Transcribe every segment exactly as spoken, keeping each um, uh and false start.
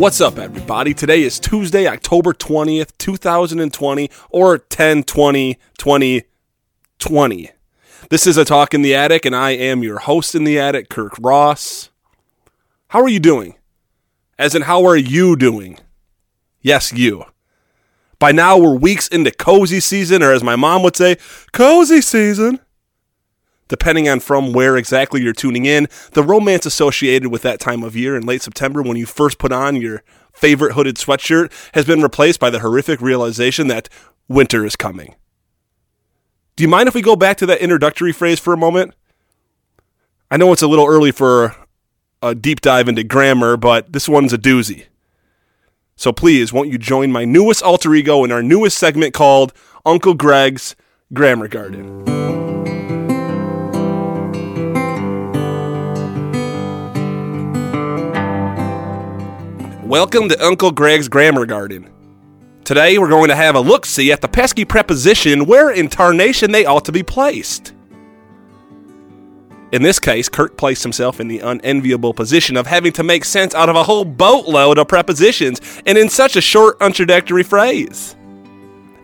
What's up, everybody? Today is Tuesday, October twentieth, two thousand twenty, or ten twenty twenty twenty. This is A Talk in the Attic, and I am your host in the attic, Kirk Ross. How are you doing? As in, how are you doing? Yes, you. By now, we're weeks into cozy season, or as my mom would say, cozy season. Depending on from where exactly you're tuning in, the romance associated with that time of year in late September when you first put on your favorite hooded sweatshirt has been replaced by the horrific realization that winter is coming. Do you mind if we go back to that introductory phrase for a moment? I know it's a little early for a deep dive into grammar, but this one's a doozy. So please, won't you join my newest alter ego in our newest segment called Uncle Greg's Grammar Garden. Welcome to Uncle Greg's Grammar Garden. Today we're going to have a look-see at the pesky preposition where in tarnation they ought to be placed. In this case, Kirk placed himself in the unenviable position of having to make sense out of a whole boatload of prepositions, and in such a short, introductory phrase.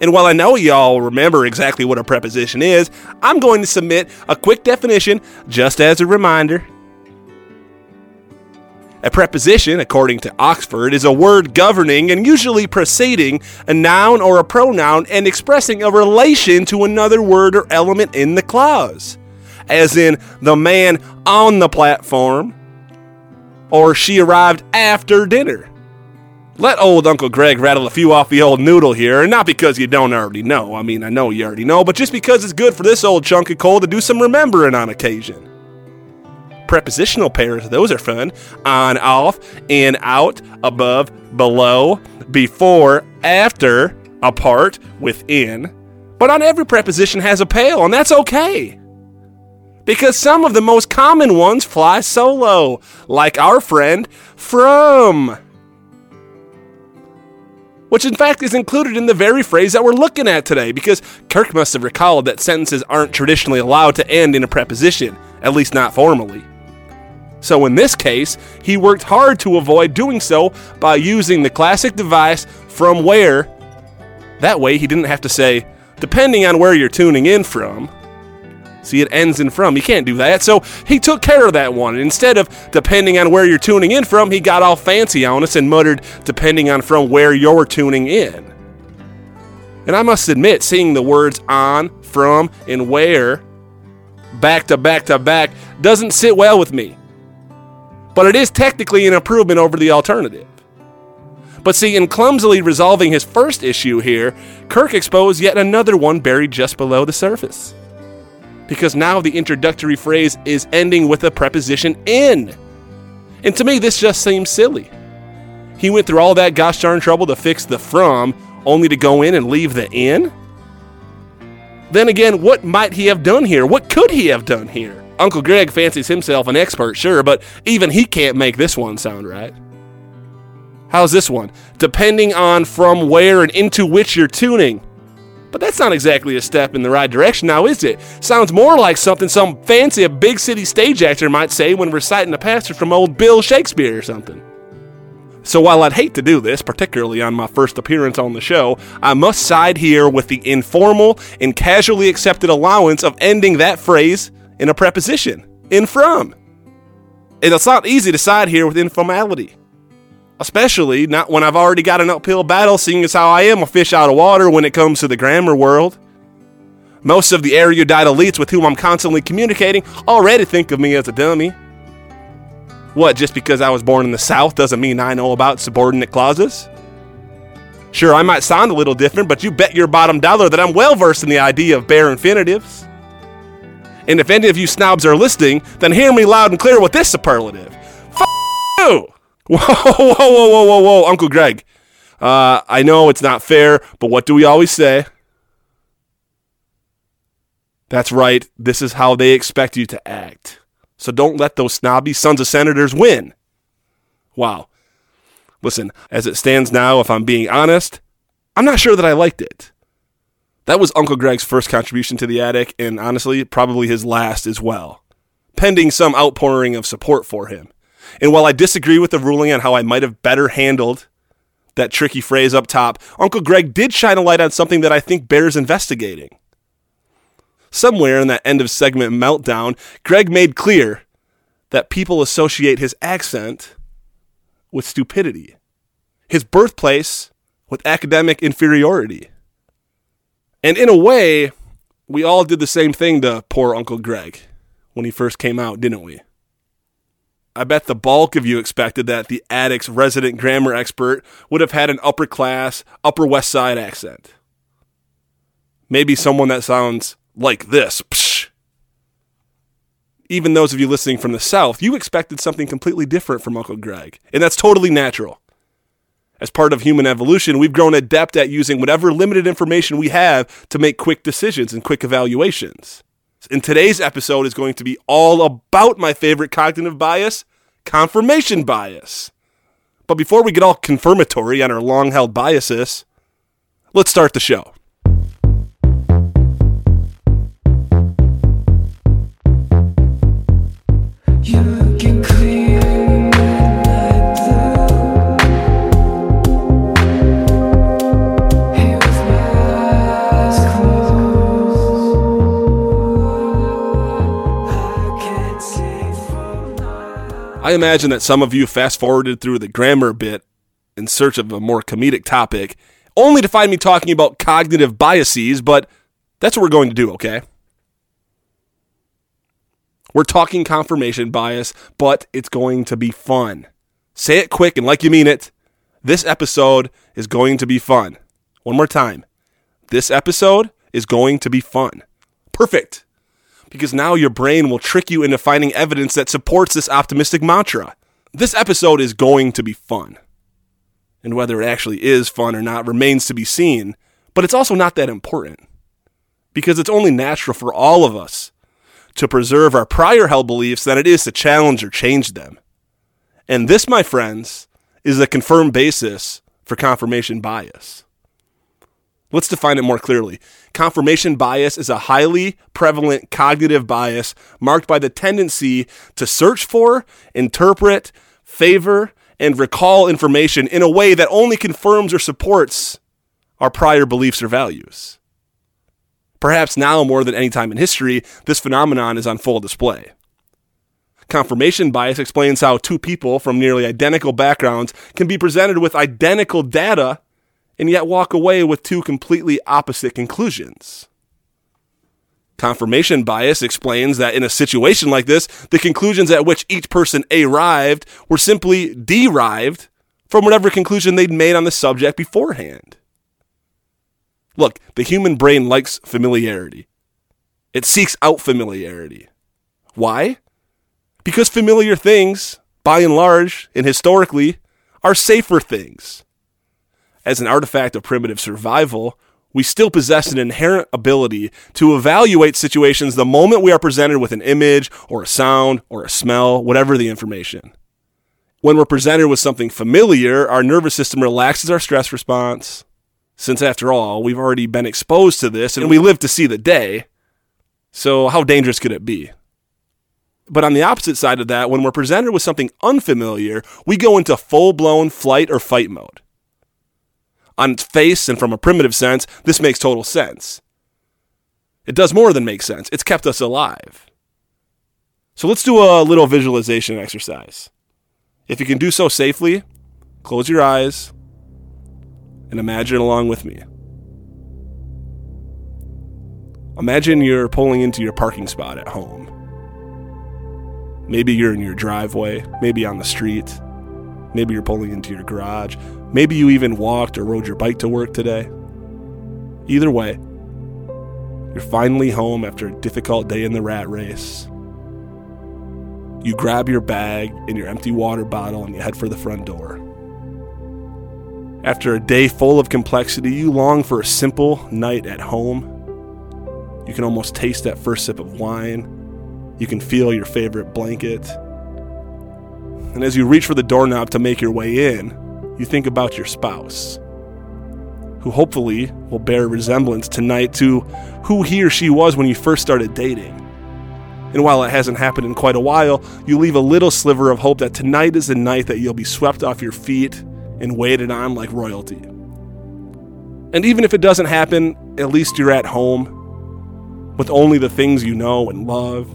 And while I know y'all remember exactly what a preposition is, I'm going to submit a quick definition just as a reminder. A preposition, according to Oxford, is a word governing and usually preceding a noun or a pronoun and expressing a relation to another word or element in the clause, as in the man on the platform or she arrived after dinner. Let old Uncle Greg rattle a few off the old noodle here, and not because you don't already know, I mean I know you already know, but just because it's good for this old chunk of coal to do some remembering on occasion. Prepositional pairs, those are fun. On, off, in, out, above, below, before, after, apart, within. But not every preposition has a pale, and that's okay, because some of the most common ones fly solo, like our friend from, which in fact is included in the very phrase that we're looking at today, because Kirk must have recalled that sentences aren't traditionally allowed to end in a preposition, at least not formally. So in this case, he worked hard to avoid doing so by using the classic device from where. That way he didn't have to say, depending on where you're tuning in from. See, it ends in from. You can't do that. So he took care of that one. And instead of depending on where you're tuning in from, he got all fancy on us and muttered, depending on from where you're tuning in. And I must admit, seeing the words on, from, and where back to back to back doesn't sit well with me. But it is technically an improvement over the alternative. But see, in clumsily resolving his first issue here, Kirk exposed yet another one buried just below the surface. Because now the introductory phrase is ending with a preposition in. And to me, this just seems silly. He went through all that gosh darn trouble to fix the from, only to go in and leave the in? Then again, what might he have done here? What could he have done here? Uncle Greg fancies himself an expert, sure, but even he can't make this one sound right. How's this one? Depending on from where and into which you're tuning. But that's not exactly a step in the right direction now, is it? Sounds more like something some fancy a big city stage actor might say when reciting a passage from old Bill Shakespeare or something. So while I'd hate to do this, particularly on my first appearance on the show, I must side here with the informal and casually accepted allowance of ending that phrase in a preposition, in from. And it's not easy to side here with informality, especially not when I've already got an uphill battle, seeing as how I am a fish out of water when it comes to the grammar world. Most of the erudite elites with whom I'm constantly communicating already think of me as a dummy. What, just because I was born in the South doesn't mean I know about subordinate clauses? Sure, I might sound a little different, but you bet your bottom dollar that I'm well-versed in the idea of bare infinitives. And if any of you snobs are listening, then hear me loud and clear with this superlative. F*** you! Whoa, whoa, whoa, whoa, whoa, whoa, Uncle Greg. Uh, I know it's not fair, but what do we always say? That's right, this is how they expect you to act. So don't let those snobby sons of senators win. Wow. Listen, as it stands now, if I'm being honest, I'm not sure that I liked it. That was Uncle Greg's first contribution to the attic, and honestly, probably his last as well, pending some outpouring of support for him. And while I disagree with the ruling on how I might have better handled that tricky phrase up top, Uncle Greg did shine a light on something that I think bears investigating. Somewhere in that end of segment meltdown, Greg made clear that people associate his accent with stupidity, his birthplace with academic inferiority. And in a way, we all did the same thing to poor Uncle Greg when he first came out, didn't we? I bet the bulk of you expected that the Attic's resident grammar expert would have had an upper-class, Upper West Side accent. Maybe someone that sounds like this. Psh. Even those of you listening from the South, you expected something completely different from Uncle Greg, and that's totally natural. As part of human evolution, we've grown adept at using whatever limited information we have to make quick decisions and quick evaluations. And today's episode is going to be all about my favorite cognitive bias, confirmation bias. But before we get all confirmatory on our long-held biases, let's start the show. I imagine that some of you fast-forwarded through the grammar bit in search of a more comedic topic, only to find me talking about cognitive biases, but that's what we're going to do, okay? We're talking confirmation bias, but it's going to be fun. Say it quick and like you mean it. This episode is going to be fun. One more time. This episode is going to be fun. Perfect. Because now your brain will trick you into finding evidence that supports this optimistic mantra. This episode is going to be fun. And whether it actually is fun or not remains to be seen, but it's also not that important. Because it's only natural for all of us to preserve our prior held beliefs than it is to challenge or change them. And this, my friends, is the confirmed basis for confirmation bias. Let's define it more clearly. Confirmation bias is a highly prevalent cognitive bias marked by the tendency to search for, interpret, favor, and recall information in a way that only confirms or supports our prior beliefs or values. Perhaps now more than any time in history, this phenomenon is on full display. Confirmation bias explains how two people from nearly identical backgrounds can be presented with identical data and yet walk away with two completely opposite conclusions. Confirmation bias explains that in a situation like this, the conclusions at which each person arrived were simply derived from whatever conclusion they'd made on the subject beforehand. Look, the human brain likes familiarity. It seeks out familiarity. Why? Because familiar things, by and large, and historically, are safer things. As an artifact of primitive survival, we still possess an inherent ability to evaluate situations the moment we are presented with an image or a sound or a smell, whatever the information. When we're presented with something familiar, our nervous system relaxes our stress response, since after all, we've already been exposed to this and we live to see the day, so how dangerous could it be? But on the opposite side of that, when we're presented with something unfamiliar, we go into full-blown flight or fight mode. On its face and from a primitive sense, this makes total sense. It does more than make sense. It's kept us alive. So let's do a little visualization exercise. If you can do so safely, close your eyes and imagine along with me. Imagine you're pulling into your parking spot at home. Maybe you're in your driveway, maybe on the street. Maybe you're pulling into your garage. Maybe you even walked or rode your bike to work today. Either way, you're finally home after a difficult day in the rat race. You grab your bag and your empty water bottle and you head for the front door. After a day full of complexity, you long for a simple night at home. You can almost taste that first sip of wine. You can feel your favorite blanket. And as you reach for the doorknob to make your way in, you think about your spouse, who hopefully will bear resemblance tonight to who he or she was when you first started dating. And while it hasn't happened in quite a while, you leave a little sliver of hope that tonight is the night that you'll be swept off your feet and waited on like royalty. And even if it doesn't happen, at least you're at home with only the things you know and love.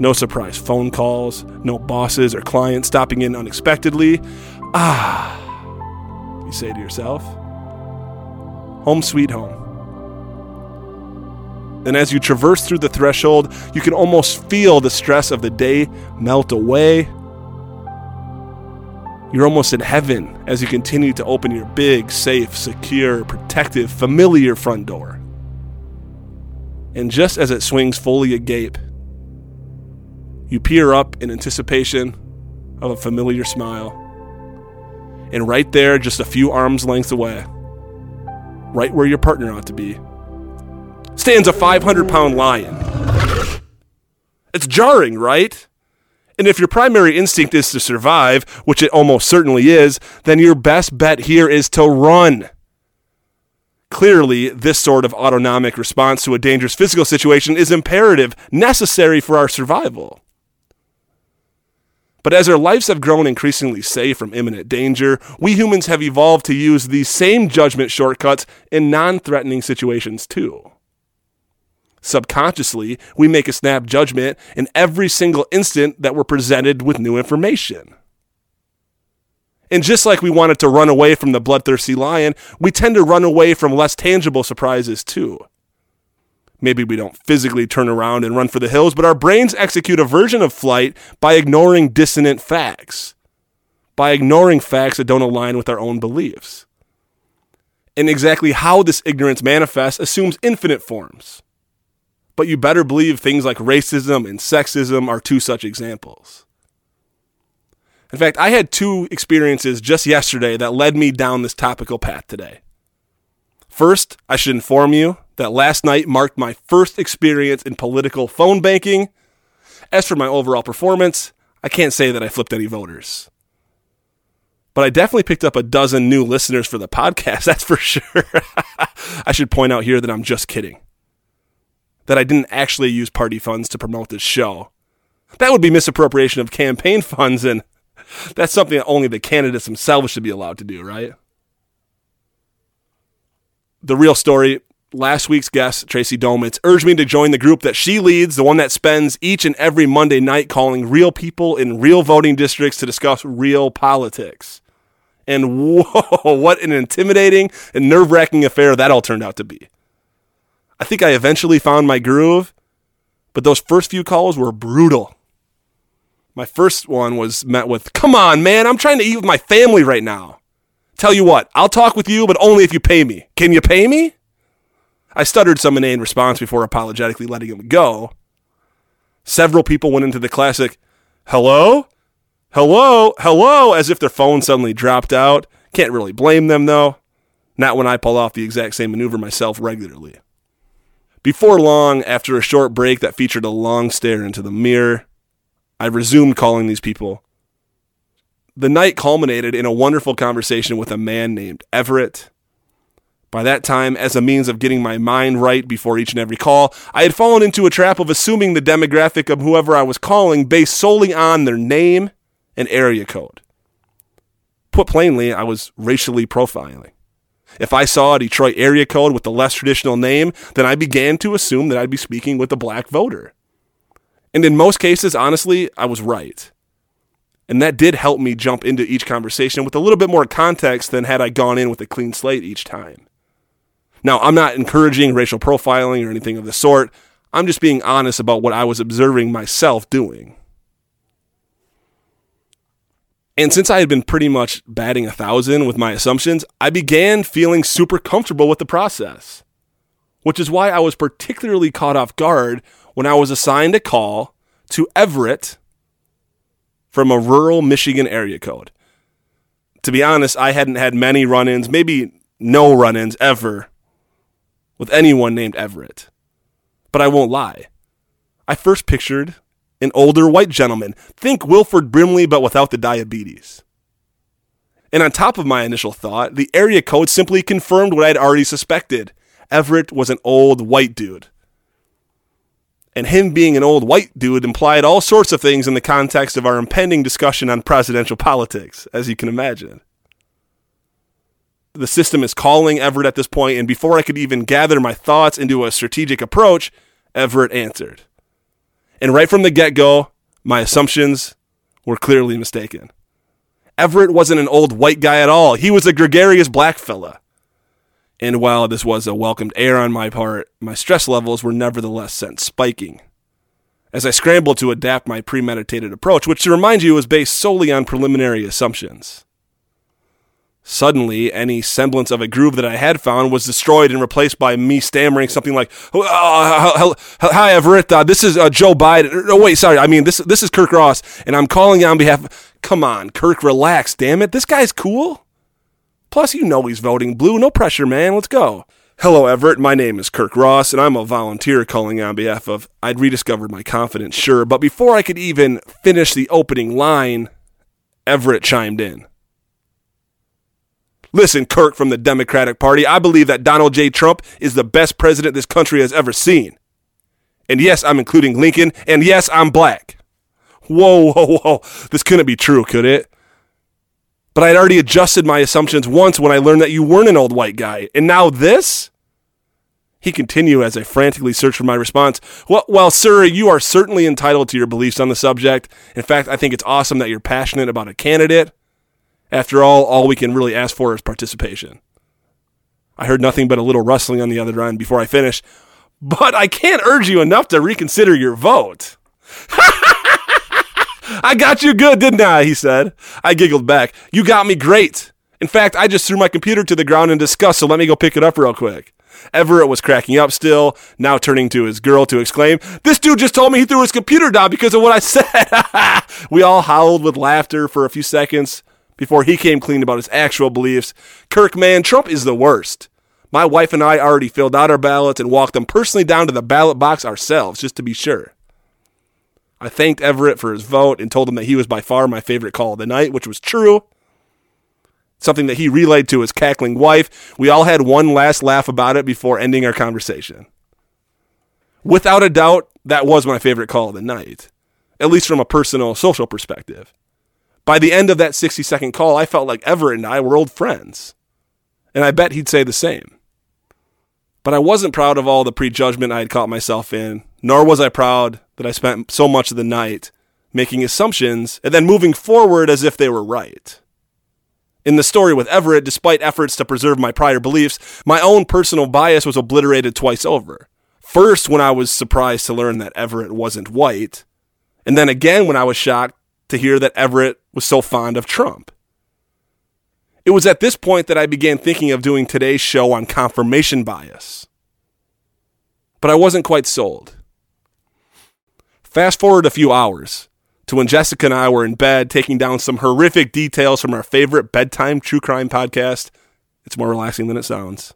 No surprise phone calls, no bosses or clients stopping in unexpectedly. Ah, you say to yourself, home sweet home. And as you traverse through the threshold, you can almost feel the stress of the day melt away. You're almost in heaven as you continue to open your big, safe, secure, protective, familiar front door. And just as it swings fully agape, you peer up in anticipation of a familiar smile. And right there, just a few arms' lengths away, right where your partner ought to be, stands a five hundred pound lion. It's jarring, right? And if your primary instinct is to survive, which it almost certainly is, then your best bet here is to run. Clearly, this sort of autonomic response to a dangerous physical situation is imperative, necessary for our survival. But as our lives have grown increasingly safe from imminent danger, we humans have evolved to use these same judgment shortcuts in non-threatening situations too. Subconsciously, we make a snap judgment in every single instant that we're presented with new information. And just like we wanted to run away from the bloodthirsty lion, we tend to run away from less tangible surprises too. Maybe we don't physically turn around and run for the hills, but our brains execute a version of flight by ignoring dissonant facts, by ignoring facts that don't align with our own beliefs. And exactly how this ignorance manifests assumes infinite forms. But you better believe things like racism and sexism are two such examples. In fact, I had two experiences just yesterday that led me down this topical path today. First, I should inform you that last night marked my first experience in political phone banking. As for my overall performance, I can't say that I flipped any voters. But I definitely picked up a dozen new listeners for the podcast, that's for sure. I should point out here that I'm just kidding. That I didn't actually use party funds to promote this show. That would be misappropriation of campaign funds, and that's something that only the candidates themselves should be allowed to do, right? The real story, last week's guest, Tracy Domitz, urged me to join the group that she leads, the one that spends each and every Monday night calling real people in real voting districts to discuss real politics. And whoa, what an intimidating and nerve-wracking affair that all turned out to be. I think I eventually found my groove, but those first few calls were brutal. My first one was met with, come on, man, I'm trying to eat with my family right now. Tell you what, I'll talk with you, but only if you pay me. Can you pay me? I stuttered some inane response before apologetically letting him go. Several people went into the classic, hello? Hello? Hello? As if their phone suddenly dropped out. Can't really blame them, though. Not when I pull off the exact same maneuver myself regularly. Before long, after a short break that featured a long stare into the mirror, I resumed calling these people. The night culminated in a wonderful conversation with a man named Everett. By that time, as a means of getting my mind right before each and every call, I had fallen into a trap of assuming the demographic of whoever I was calling based solely on their name and area code. Put plainly, I was racially profiling. If I saw a Detroit area code with the less traditional name, then I began to assume that I'd be speaking with a black voter. And in most cases, honestly, I was right. And that did help me jump into each conversation with a little bit more context than had I gone in with a clean slate each time. Now, I'm not encouraging racial profiling or anything of the sort. I'm just being honest about what I was observing myself doing. And since I had been pretty much batting a thousand with my assumptions, I began feeling super comfortable with the process, which is why I was particularly caught off guard when I was assigned a call to Everett from a rural Michigan area code. To be honest, I hadn't had many run-ins, maybe no run-ins ever, with anyone named Everett. But I won't lie. I first pictured an older white gentleman. Think Wilford Brimley, but without the diabetes. And on top of my initial thought, the area code simply confirmed what I had already suspected. Everett was an old white dude. and him being an old white dude implied all sorts of things in the context of our impending discussion on presidential politics, as you can imagine. The system is calling Everett at this point, and before I could even gather my thoughts into a strategic approach, Everett answered. And right from the get-go, my assumptions were clearly mistaken. Everett wasn't an old white guy at all. He was a gregarious black fella. And while this was a welcomed air on my part, my stress levels were nevertheless sent spiking as I scrambled to adapt my premeditated approach, which, to remind you, was based solely on preliminary assumptions. Suddenly, any semblance of a groove that I had found was destroyed and replaced by me stammering something like, oh, hi, Everett, uh, this is uh, Joe Biden. Oh, wait, sorry, I mean, this this is Kirk Ross, and I'm calling you on behalf of... Come on, Kirk, relax, damn it. This guy's cool. Plus, you know he's voting blue. No pressure, man. Let's go. Hello, Everett. My name is Kirk Ross, and I'm a volunteer calling on behalf of... I'd rediscovered my confidence, sure, but before I could even finish the opening line, Everett chimed in. Listen, Kirk from the Democratic Party, I believe that Donald J. Trump is the best president this country has ever seen. And yes, I'm including Lincoln, and yes, I'm black. Whoa, whoa, whoa, this couldn't be true, could it? But I had already adjusted my assumptions once when I learned that you weren't an old white guy, and now this? He continued as I frantically searched for my response. Well, well, sir, you are certainly entitled to your beliefs on the subject. In fact, I think it's awesome that you're passionate about a candidate. After all, all we can really ask for is participation. I heard nothing but a little rustling on the other end before I finished. But I can't urge you enough to reconsider your vote. I got you good, didn't I? He said. I giggled back. You got me great. In fact, I just threw my computer to the ground in disgust, so let me go pick it up real quick. Everett was cracking up still, now turning to his girl to exclaim, this dude just told me he threw his computer down because of what I said. We all howled with laughter for a few seconds before he came clean about his actual beliefs. Kirk, man, Trump is the worst. My wife and I already filled out our ballots and walked them personally down to the ballot box ourselves, just to be sure. I thanked Everett for his vote and told him that he was by far my favorite call of the night, which was true. Something that he relayed to his cackling wife. We all had one last laugh about it before ending our conversation. Without a doubt, that was my favorite call of the night, at least from a personal, social perspective. By the end of that sixty-second call, I felt like Everett and I were old friends, and I bet he'd say the same. But I wasn't proud of all the prejudgment I had caught myself in, nor was I proud that I spent so much of the night making assumptions and then moving forward as if they were right. In the story with Everett, despite efforts to preserve my prior beliefs, my own personal bias was obliterated twice over. First, when I was surprised to learn that Everett wasn't white, and then again when I was shocked to hear that Everett was so fond of Trump. It was at this point that I began thinking of doing today's show on confirmation bias. But I wasn't quite sold. Fast forward a few hours to when Jessica and I were in bed taking down some horrific details from our favorite bedtime true crime podcast. It's more relaxing than it sounds.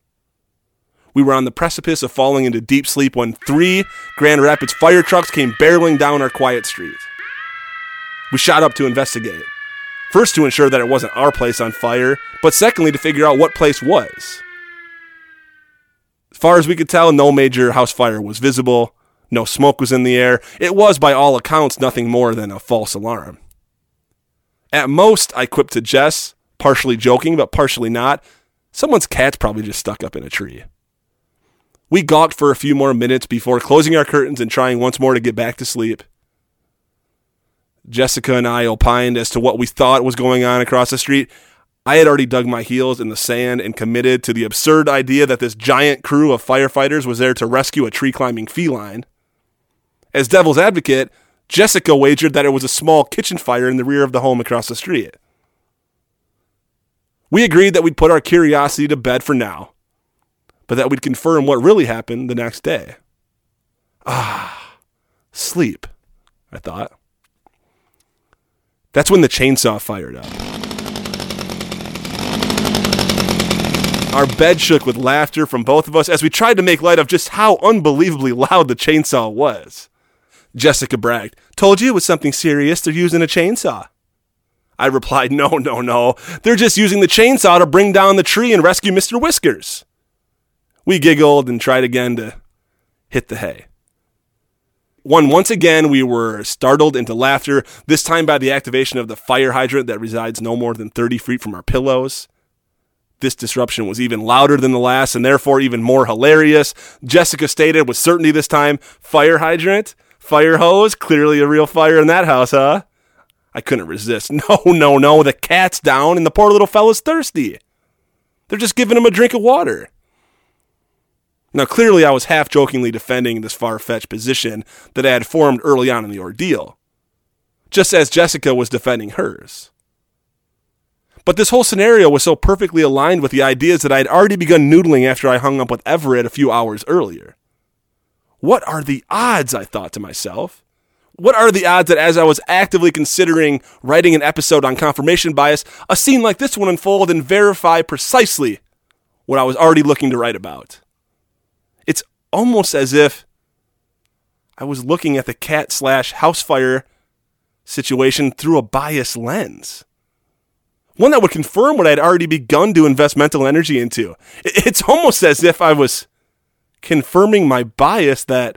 We were on the precipice of falling into deep sleep when three Grand Rapids fire trucks came barreling down our quiet street. We shot up to investigate, first to ensure that it wasn't our place on fire, but secondly to figure out what place was. As far as we could tell, no major house fire was visible, no smoke was in the air. It was, by all accounts, nothing more than a false alarm. At most, I quipped to Jess, partially joking but partially not, someone's cat's probably just stuck up in a tree. We gawked for a few more minutes before closing our curtains and trying once more to get back to sleep. Jessica and I opined as to what we thought was going on across the street. I had already dug my heels in the sand and committed to the absurd idea that this giant crew of firefighters was there to rescue a tree-climbing feline. As devil's advocate, Jessica wagered that it was a small kitchen fire in the rear of the home across the street. We agreed that we'd put our curiosity to bed for now, but that we'd confirm what really happened the next day. Ah, sleep, I thought. That's when the chainsaw fired up. Our bed shook with laughter from both of us as we tried to make light of just how unbelievably loud the chainsaw was. Jessica bragged, "Told you it was something serious, they're using a chainsaw." I replied, no, no, no, they're just using the chainsaw to bring down the tree and rescue Mister Whiskers. We giggled and tried again to hit the hay. One, once again, we were startled into laughter, this time by the activation of the fire hydrant that resides no more than thirty feet from our pillows. This disruption was even louder than the last and therefore even more hilarious. Jessica stated with certainty this time, fire hydrant, fire hose, clearly a real fire in that house, huh? I couldn't resist. No, no, no, the cat's down and the poor little fella's thirsty. They're just giving him a drink of water. Now, clearly, I was half-jokingly defending this far-fetched position that I had formed early on in the ordeal, just as Jessica was defending hers. But this whole scenario was so perfectly aligned with the ideas that I had already begun noodling after I hung up with Everett a few hours earlier. What are the odds, I thought to myself? What are the odds that as I was actively considering writing an episode on confirmation bias, a scene like this would unfold and verify precisely what I was already looking to write about? It's almost as if I was looking at the cat slash house fire situation through a biased lens. One that would confirm what I'd already begun to invest mental energy into. It's almost as if I was confirming my bias that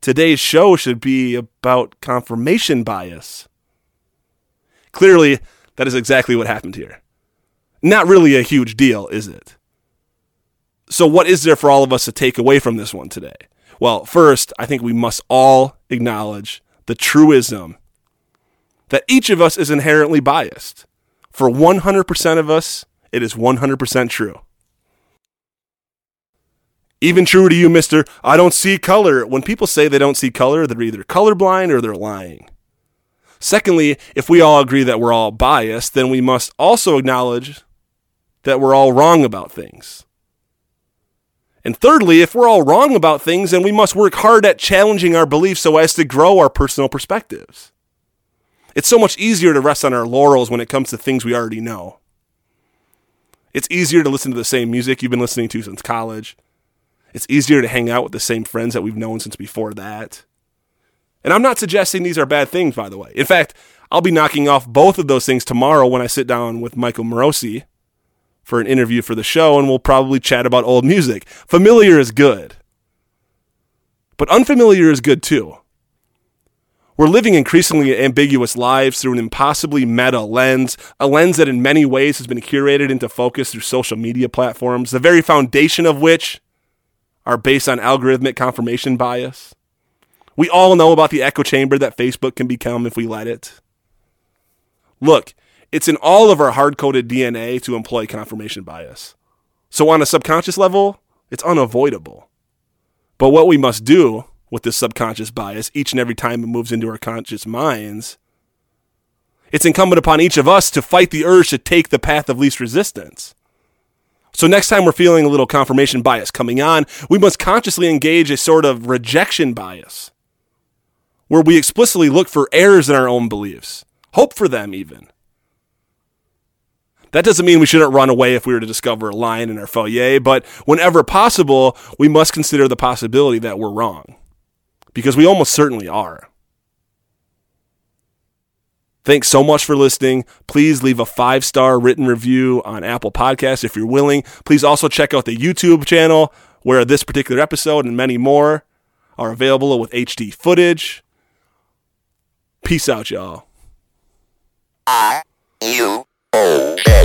today's show should be about confirmation bias. Clearly, that is exactly what happened here. Not really a huge deal, is it? So what is there for all of us to take away from this one today? Well, first, I think we must all acknowledge the truism that each of us is inherently biased. For one hundred percent of us, it is one hundred percent true. Even true to you, mister, I don't see color. When people say they don't see color, they're either colorblind or they're lying. Secondly, if we all agree that we're all biased, then we must also acknowledge that we're all wrong about things. And thirdly, if we're all wrong about things, then we must work hard at challenging our beliefs so as to grow our personal perspectives. It's so much easier to rest on our laurels when it comes to things we already know. It's easier to listen to the same music you've been listening to since college. It's easier to hang out with the same friends that we've known since before that. And I'm not suggesting these are bad things, by the way. In fact, I'll be knocking off both of those things tomorrow when I sit down with Michael Morosi for an interview for the show, and we'll probably chat about old music. Familiar is good. But unfamiliar is good too. We're living increasingly ambiguous lives through an impossibly meta lens, a lens that in many ways has been curated into focus through social media platforms, the very foundation of which are based on algorithmic confirmation bias. We all know about the echo chamber that Facebook can become if we let it. Look, it's in all of our hard-coded D N A to employ confirmation bias. So on a subconscious level, it's unavoidable. But what we must do with this subconscious bias each and every time it moves into our conscious minds, it's incumbent upon each of us to fight the urge to take the path of least resistance. So next time we're feeling a little confirmation bias coming on, we must consciously engage a sort of rejection bias, where we explicitly look for errors in our own beliefs, hope for them even. That doesn't mean we shouldn't run away if we were to discover a line in our foyer, but whenever possible, we must consider the possibility that we're wrong, because we almost certainly are. Thanks so much for listening. Please leave a five-star written review on Apple Podcasts if you're willing. Please also check out the YouTube channel where this particular episode and many more are available with H D footage. Peace out, y'all. Are you okay?